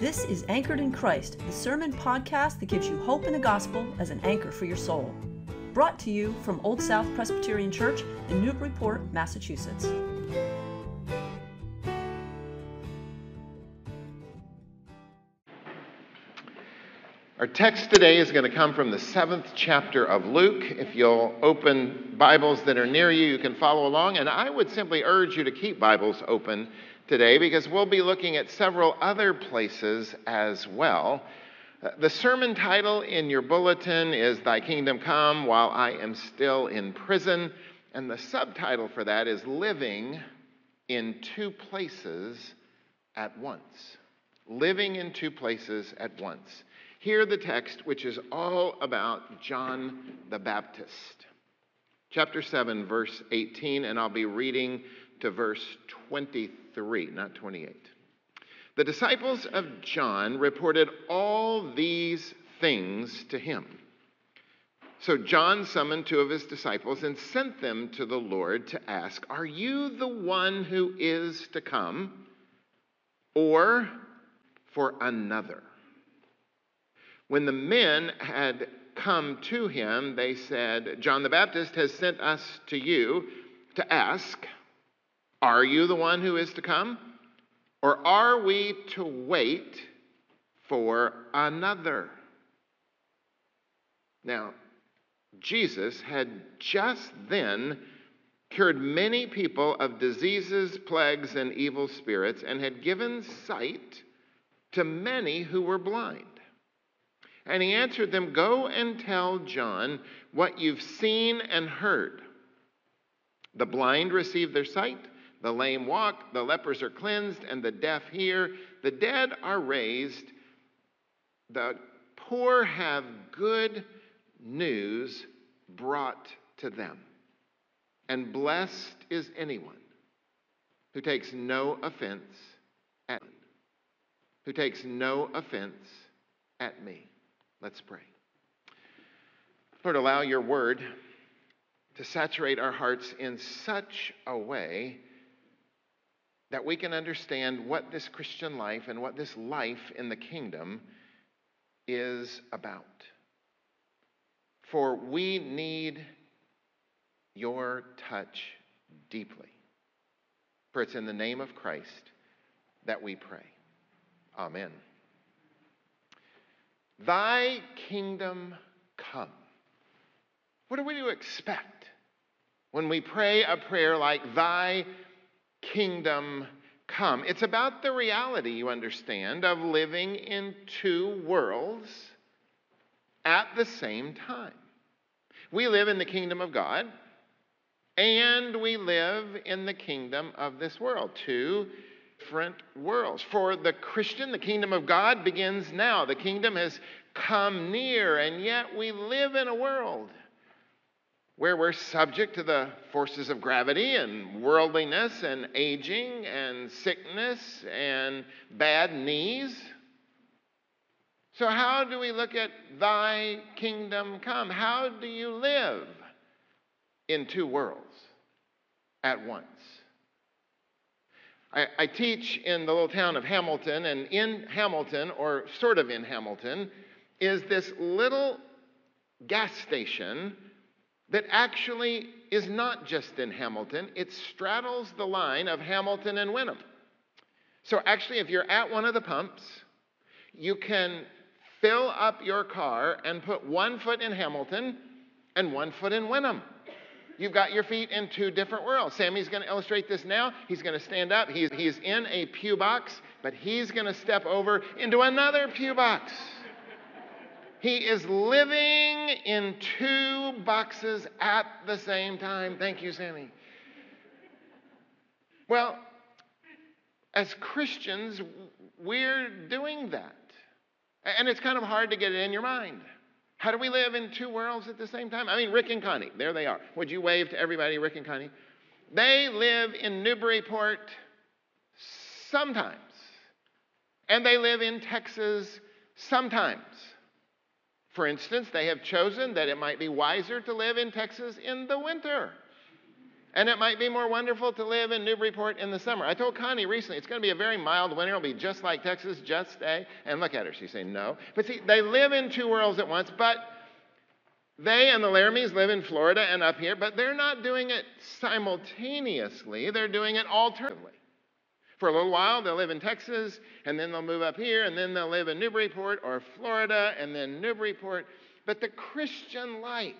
This is Anchored in Christ, the sermon podcast that gives you hope in the gospel as an anchor for your soul. Brought to you from Old South Presbyterian Church in Newburyport, Massachusetts. Our text today is going to come from the 7th chapter of Luke. If you'll open Bibles that are near you, you can follow along. And I would simply urge you to keep Bibles open today because we'll be looking at several other places as well. The sermon title in your bulletin is Thy Kingdom Come, While I Am Still in Prison. And the subtitle for that is Living in Two Places at Once. Living in Two Places at Once. Hear the text, which is all about John the Baptist. Chapter 7, verse 18, and I'll be reading to verse 23, not 28. The disciples of John reported all these things to him. So John summoned two of his disciples and sent them to the Lord to ask, "Are you the one who is to come, or for another?" When the men had come to him, they said, "John the Baptist has sent us to you to ask, are you the one who is to come? Or are we to wait for another?" Now, Jesus had just then cured many people of diseases, plagues, and evil spirits, and had given sight to many who were blind. And he answered them, "Go and tell John what you've seen and heard. The blind receive their sight, the lame walk, the lepers are cleansed, and the deaf hear. The dead are raised, the poor have good news brought to them. And blessed is anyone who takes no offense at me." Let's pray. Lord, allow your word to saturate our hearts in such a way that we can understand what this Christian life and what this life in the kingdom is about. For we need your touch deeply. For it's in the name of Christ that we pray. Amen. Thy kingdom come. What are we to expect when we pray a prayer like Thy kingdom come? It's about the reality, you understand, of living in two worlds at the same time. We live in the kingdom of God, and we live in the kingdom of this world. Two different worlds. For the Christian, the kingdom of God begins now. The kingdom has come near, and yet we live in a world where we're subject to the forces of gravity and worldliness and aging and sickness and bad knees. So how do we look at Thy kingdom come? How do you live in two worlds at once? I teach in the little town of Hamilton, and in Hamilton, or sort of in Hamilton, is this little gas station that actually is not just in Hamilton. It straddles the line of Hamilton and Wenham. So actually, if you're at one of the pumps, you can fill up your car and put one foot in Hamilton and one foot in Wenham. You've got your feet in two different worlds. Sammy's going to illustrate this now. He's going to stand up. He's in a pew box, but he's going to step over into another pew box. He is living in two boxes at the same time. Thank you, Sammy. Well, as Christians, we're doing that. And it's kind of hard to get it in your mind. How do we live in two worlds at the same time? I mean, Rick and Connie, there they are. Would you wave to everybody, Rick and Connie? They live in Newburyport sometimes. And they live in Texas sometimes. For instance, they have chosen that it might be wiser to live in Texas in the winter. And it might be more wonderful to live in Newburyport in the summer. I told Connie recently, it's going to be a very mild winter. It'll be just like Texas, just stay. And look at her. She's saying no. But see, they live in two worlds at once. But they and the Laramies live in Florida and up here. But they're not doing it simultaneously. They're doing it alternatively. For a little while, they'll live in Texas, and then they'll move up here, and then they'll live in Newburyport or Florida, and then Newburyport. But the Christian life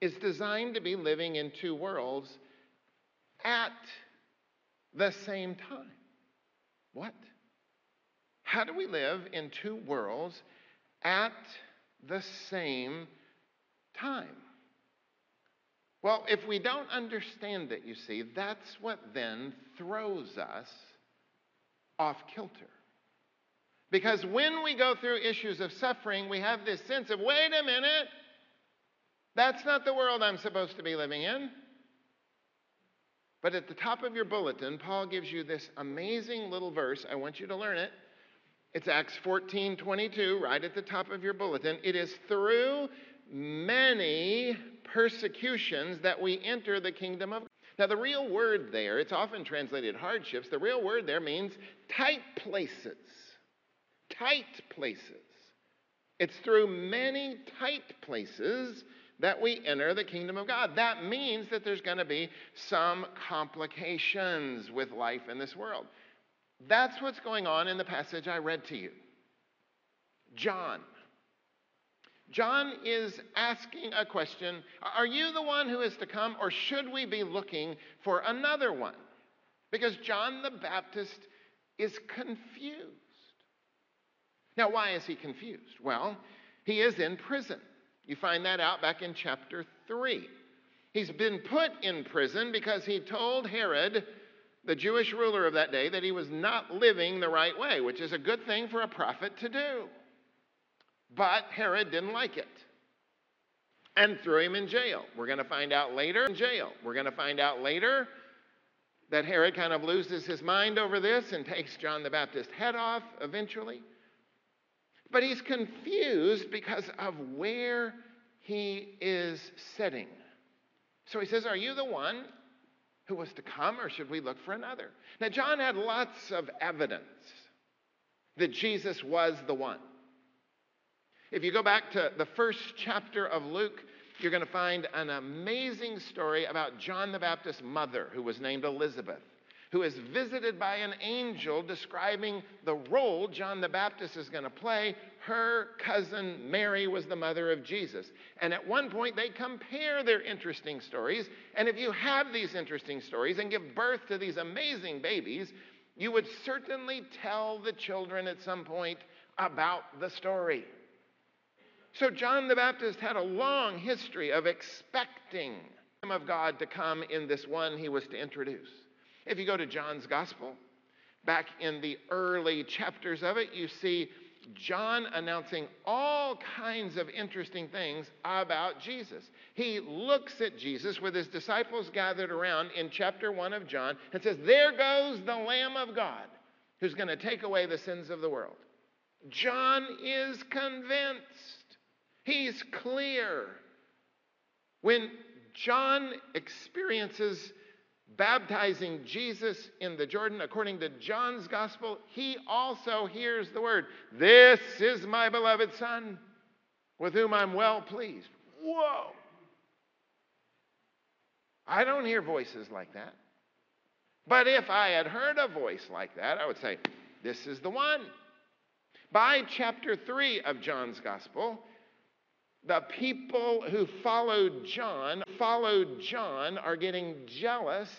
is designed to be living in two worlds at the same time. What? How do we live in two worlds at the same time? Well, if we don't understand it, you see, that's what then throws us off kilter. Because when we go through issues of suffering, we have this sense of, wait a minute, that's not the world I'm supposed to be living in. But at the top of your bulletin, Paul gives you this amazing little verse. I want you to learn it. It's Acts 14:22, right at the top of your bulletin. It is through many persecutions that we enter the kingdom of God. Now, the real word there, it's often translated hardships. The real word there means tight places. Tight places. It's through many tight places that we enter the kingdom of God. That means that there's going to be some complications with life in this world. That's what's going on in the passage I read to you. John is asking a question. Are you the one who is to come, or should we be looking for another one? Because John the Baptist is confused. Now, why is he confused? Well, he is in prison. You find that out back in chapter 3. He's been put in prison because he told Herod, the Jewish ruler of that day, that he was not living the right way, which is a good thing for a prophet to do. But Herod didn't like it and threw him in jail. We're going to find out later that Herod kind of loses his mind over this and takes John the Baptist's head off eventually. But he's confused because of where he is sitting. So he says, are you the one who was to come, or should we look for another? Now, John had lots of evidence that Jesus was the one. If you go back to the first chapter of Luke, you're going to find an amazing story about John the Baptist's mother, who was named Elizabeth, who is visited by an angel describing the role John the Baptist is going to play. Her cousin Mary was the mother of Jesus. And at one point, they compare their interesting stories. And if you have these interesting stories and give birth to these amazing babies, you would certainly tell the children at some point about the story. So John the Baptist had a long history of expecting the kingdom of God to come in this one he was to introduce. If you go to John's gospel, back in the early chapters of it, you see John announcing all kinds of interesting things about Jesus. He looks at Jesus with his disciples gathered around in chapter 1 of John and says, there goes the Lamb of God who's going to take away the sins of the world. John is convinced. He's clear. When John experiences baptizing Jesus in the Jordan, according to John's gospel, he also hears the word, this is my beloved Son, with whom I'm well pleased. Whoa! I don't hear voices like that. But if I had heard a voice like that, I would say, this is the one. By chapter 3 of John's gospel, the people who followed John are getting jealous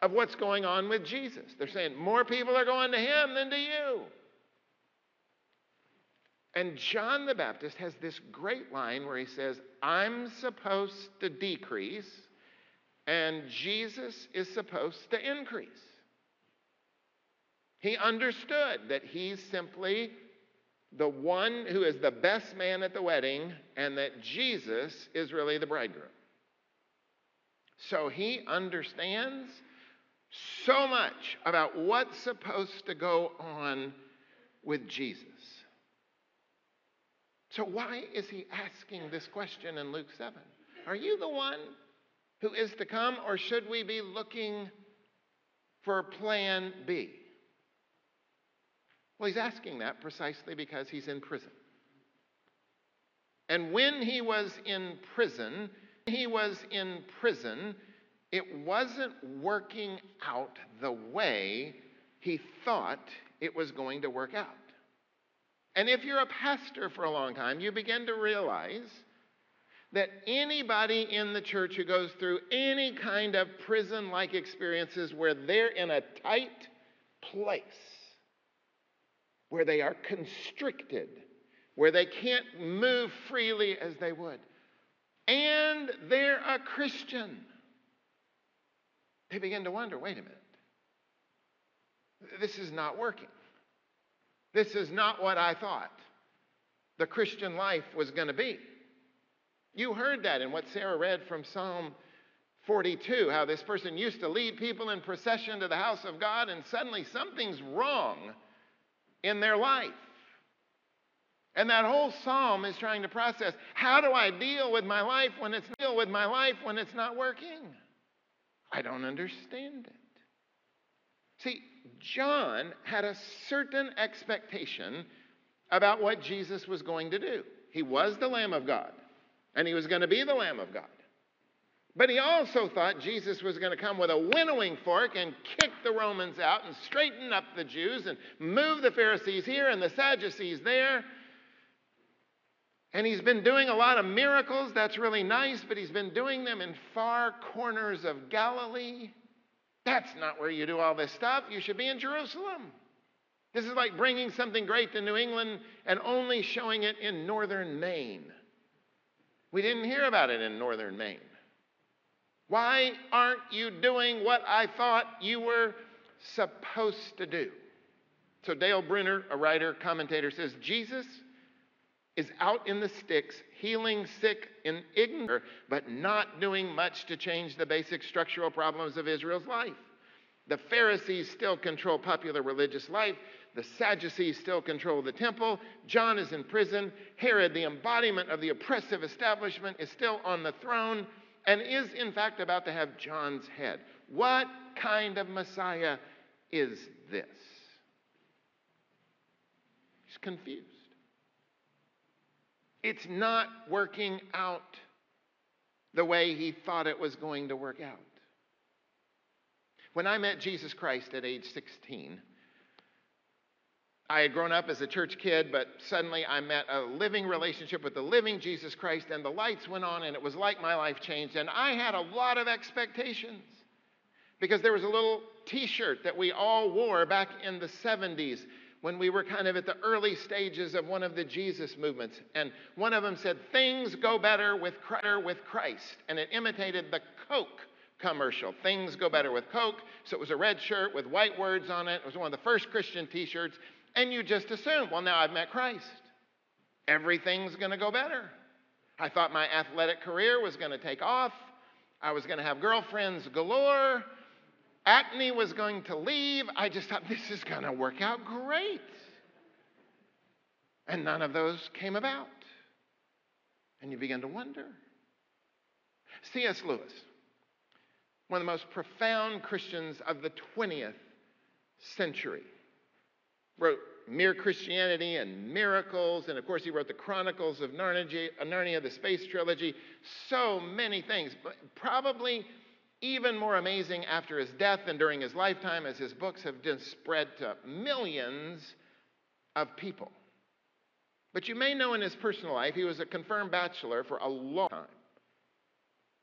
of what's going on with Jesus. They're saying, more people are going to him than to you. And John the Baptist has this great line where he says, I'm supposed to decrease and Jesus is supposed to increase. He understood that he's simply the one who is the best man at the wedding, and that Jesus is really the bridegroom. So he understands so much about what's supposed to go on with Jesus. So why is he asking this question in Luke 7? Are you the one who is to come, or should we be looking for plan B? Well, he's asking that precisely because he's in prison. And when he was in prison, it wasn't working out the way he thought it was going to work out. And if you're a pastor for a long time, you begin to realize that anybody in the church who goes through any kind of prison-like experiences where they're in a tight place, where they are constricted, where they can't move freely as they would, and they're a Christian, they begin to wonder, wait a minute, this is not working. This is not what I thought the Christian life was going to be. You heard that in what Sarah read from Psalm 42, how this person used to lead people in procession to the house of God, and suddenly something's wrong in their life. And that whole psalm is trying to process, how do I deal with my life when it's not working? I don't understand it. See, John had a certain expectation about what Jesus was going to do. He was the Lamb of God, and he was going to be the Lamb of God. But he also thought Jesus was going to come with a winnowing fork and kick the Romans out and straighten up the Jews and move the Pharisees here and the Sadducees there. And he's been doing a lot of miracles. That's really nice, but he's been doing them in far corners of Galilee. That's not where you do all this stuff. You should be in Jerusalem. This is like bringing something great to New England and only showing it in northern Maine. We didn't hear about it in northern Maine. Why aren't you doing what I thought you were supposed to do? So Dale Bruner, a writer, commentator, says, Jesus is out in the sticks, healing sick and ignorant, but not doing much to change the basic structural problems of Israel's life. The Pharisees still control popular religious life. The Sadducees still control the temple. John is in prison. Herod, the embodiment of the oppressive establishment, is still on the throne, and is, in fact, about to have John's head. What kind of Messiah is this? He's confused. It's not working out the way he thought it was going to work out. When I met Jesus Christ at age 16, I had grown up as a church kid, but suddenly I met a living relationship with the living Jesus Christ, and the lights went on, and it was like my life changed. And I had a lot of expectations, because there was a little T-shirt that we all wore back in the 70s when we were kind of at the early stages of one of the Jesus movements. And one of them said, things go better with Christ. And it imitated the Coke commercial. Things go better with Coke. So it was a red shirt with white words on it. It was one of the first Christian T-shirts. And you just assume, well, now I've met Christ, everything's going to go better. I thought my athletic career was going to take off. I was going to have girlfriends galore. Acne was going to leave. I just thought, this is going to work out great. And none of those came about. And you begin to wonder. C.S. Lewis, one of the most profound Christians of the 20th century, wrote Mere Christianity and Miracles, and of course he wrote the Chronicles of Narnia, the Space Trilogy, so many things. But probably even more amazing after his death and during his lifetime, as his books have just spread to millions of people. But you may know in his personal life, he was a confirmed bachelor for a long time.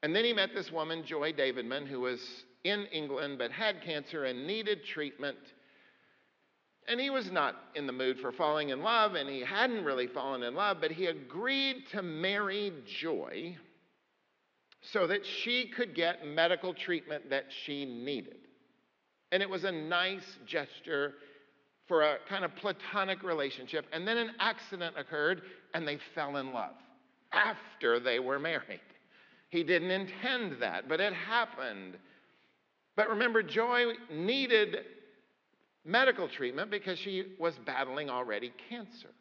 And then he met this woman, Joy Davidman, who was in England but had cancer and needed treatment. And he was not in the mood for falling in love, and he hadn't really fallen in love, but he agreed to marry Joy so that she could get medical treatment that she needed. And it was a nice gesture for a kind of platonic relationship. And then an accident occurred, and they fell in love after they were married. He didn't intend that, but it happened. But remember, Joy needed medical treatment because she was battling already cancer.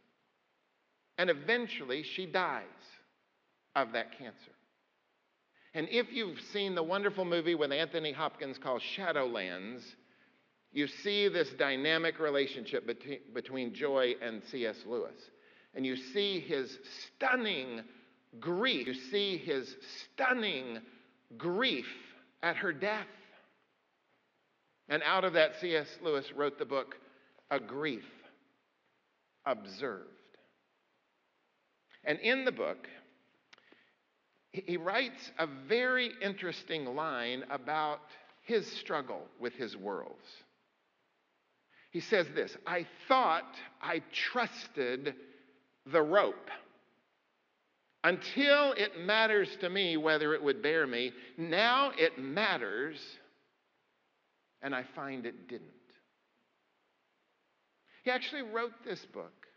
And eventually she dies of that cancer. And if you've seen the wonderful movie with Anthony Hopkins called Shadowlands, you see this dynamic relationship between Joy and C.S. Lewis. And you see his stunning grief. You see his stunning grief at her death. And out of that, C.S. Lewis wrote the book, A Grief Observed. And in the book, he writes a very interesting line about his struggle with his worlds. He says this, "I thought I trusted the rope. Until it matters to me whether it would bear me, now it matters, and I find it didn't." He actually wrote this book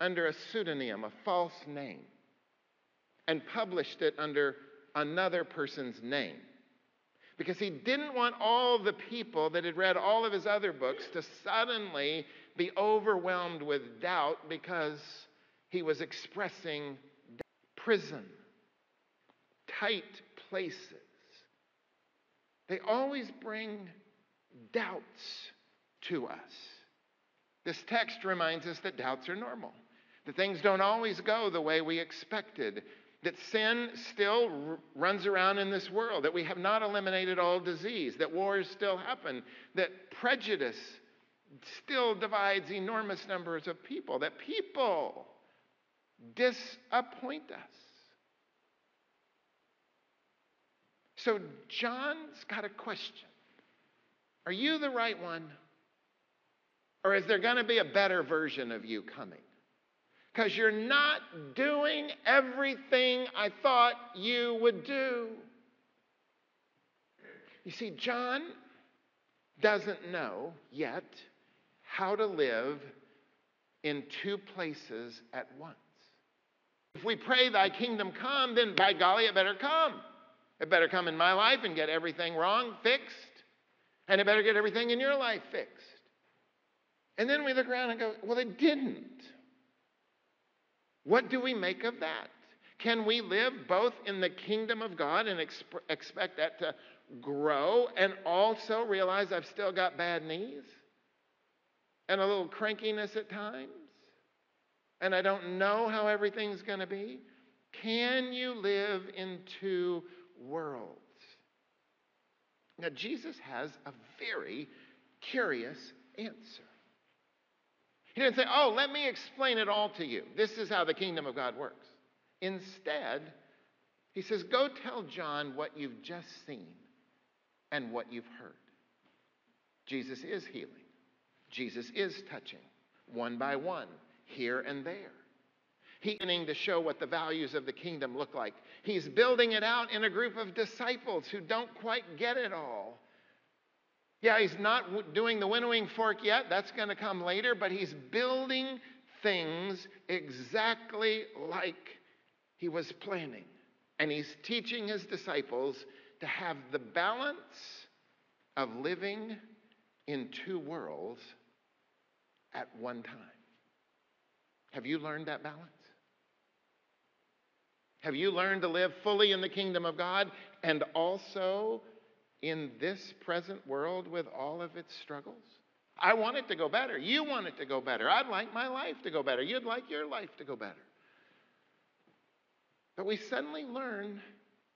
under a pseudonym, a false name, and published it under another person's name, because he didn't want all the people that had read all of his other books to suddenly be overwhelmed with doubt because he was expressing doubt. Prison, tight places, they always bring doubts to us. This text reminds us that doubts are normal, that things don't always go the way we expected, that sin still runs around in this world, that we have not eliminated all disease, that wars still happen, that prejudice still divides enormous numbers of people, that people disappoint us. So John's got a question. Are you the right one? Or is there going to be a better version of you coming? Because you're not doing everything I thought you would do. You see, John doesn't know yet how to live in two places at once. If we pray, Thy Kingdom Come, then by golly, it better come. It better come in my life and get everything wrong fixed. And it better get everything in your life fixed. And then we look around and go, well, it didn't. What do we make of that? Can we live both in the kingdom of God and expect that to grow and also realize I've still got bad knees and a little crankiness at times and I don't know how everything's going to be? Can you live in two worlds? Now, Jesus has a very curious answer. He didn't say, oh, let me explain it all to you. This is how the kingdom of God works. Instead, he says, go tell John what you've just seen and what you've heard. Jesus is healing. Jesus is touching, one by one, here and there. He's beginning to show what the values of the kingdom look like. He's building it out in a group of disciples who don't quite get it all. Yeah, he's not doing the winnowing fork yet. That's going to come later. But he's building things exactly like he was planning. And he's teaching his disciples to have the balance of living in two worlds at one time. Have you learned that balance? Have you learned to live fully in the kingdom of God and also in this present world with all of its struggles? I want it to go better. You want it to go better. I'd like my life to go better. You'd like your life to go better. But we suddenly learn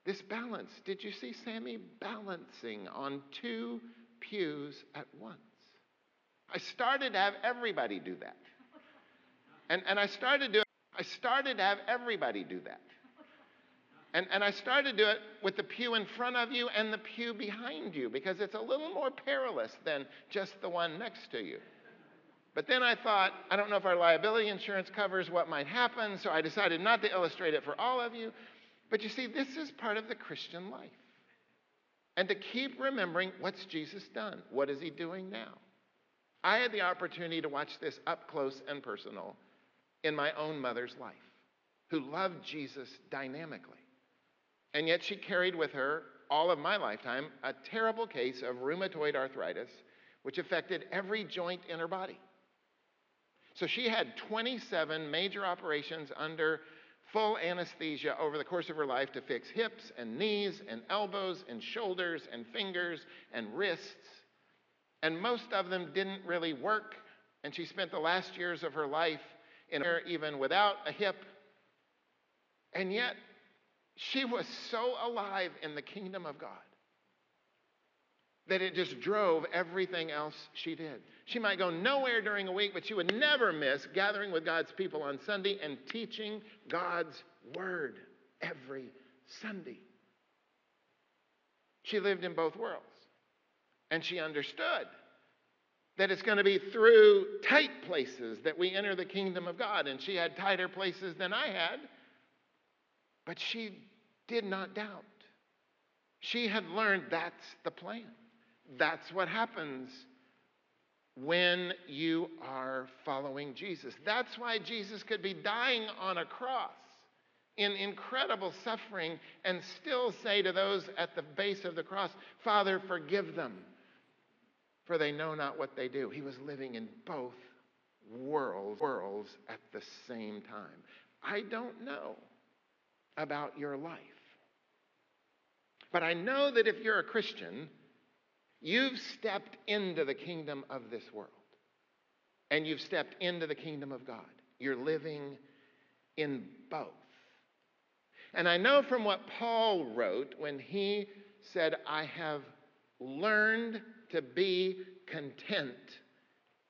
this balance. Did you see Sammy balancing on two pews at once? I started to have everybody do that. And I started to do it with the pew in front of you and the pew behind you because it's a little more perilous than just the one next to you. But then I thought, I don't know if our liability insurance covers what might happen, so I decided not to illustrate it for all of you. But you see, this is part of the Christian life. And to keep remembering, what's Jesus done? What is he doing now? I had the opportunity to watch this up close and personal in my own mother's life, who loved Jesus dynamically. And yet she carried with her, all of my lifetime, a terrible case of rheumatoid arthritis, which affected every joint in her body. So she had 27 major operations under full anesthesia over the course of her life to fix hips and knees and elbows and shoulders and fingers and wrists. And most of them didn't really work. And she spent the last years of her life in a chair even without a hip. And yet, she was so alive in the kingdom of God that it just drove everything else she did. She might go nowhere during a week, but she would never miss gathering with God's people on Sunday and teaching God's word every Sunday. She lived in both worlds, and she understood that it's going to be through tight places that we enter the kingdom of God, and she had tighter places than I had, but she did not doubt. She had learned that's the plan. That's what happens when you are following Jesus. That's why Jesus could be dying on a cross in incredible suffering and still say to those at the base of the cross, "Father, forgive them, for they know not what they do." He was living in both worlds at the same time. I don't know about your life, but I know that if you're a Christian, you've stepped into the kingdom of this world. And you've stepped into the kingdom of God. You're living in both. And I know from what Paul wrote when he said, "I have learned to be content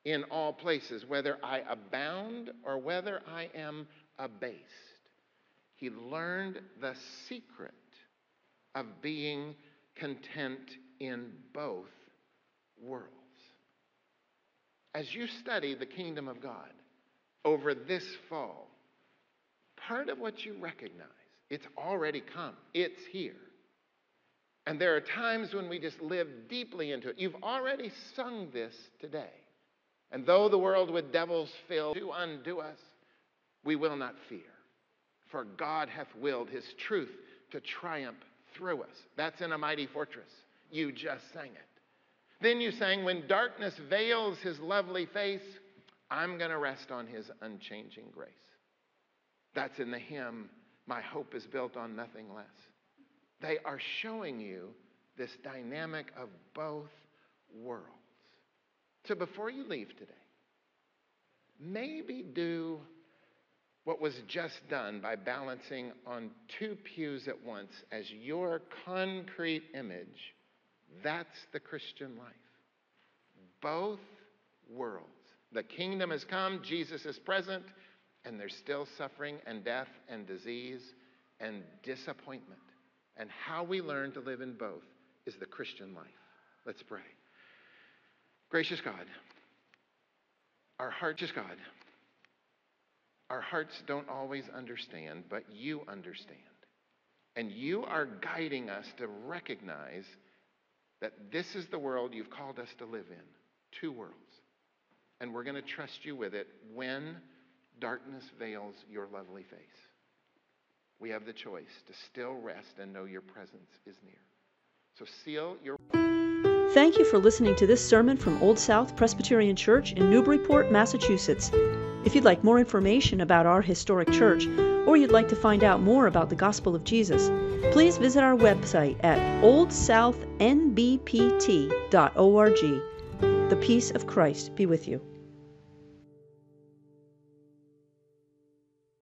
in all places, whether I abound or whether I am abased." He learned the secret of being content in both worlds. As you study the kingdom of God over this fall, part of what you recognize, it's already come. It's here. And there are times when we just live deeply into it. You've already sung this today. "And though the world with devils fill to undo us, we will not fear. For God hath willed his truth to triumph through us." That's "in a mighty fortress." You just sang it. Then you sang, "When darkness veils his lovely face, I'm going to rest on his unchanging grace." That's in the hymn, "My hope is built on nothing less." They are showing you this dynamic of both worlds. So before you leave today, maybe do what was just done by balancing on two pews at once as your concrete image. That's the Christian life. Both worlds. The kingdom has come, Jesus is present, and there's still suffering and death and disease and disappointment. And how we learn to live in both is the Christian life. Let's pray. Gracious God, our hearts don't always understand, but you understand. And you are guiding us to recognize that this is the world you've called us to live in, two worlds. And we're going to trust you with it when darkness veils your lovely face. We have the choice to still rest and know your presence is near. So seal your... Thank you for listening to this sermon from Old South Presbyterian Church in Newburyport, Massachusetts. If you'd like more information about our historic church, or you'd like to find out more about the gospel of Jesus, please visit our website at oldsouthnbpt.org. The peace of Christ be with you.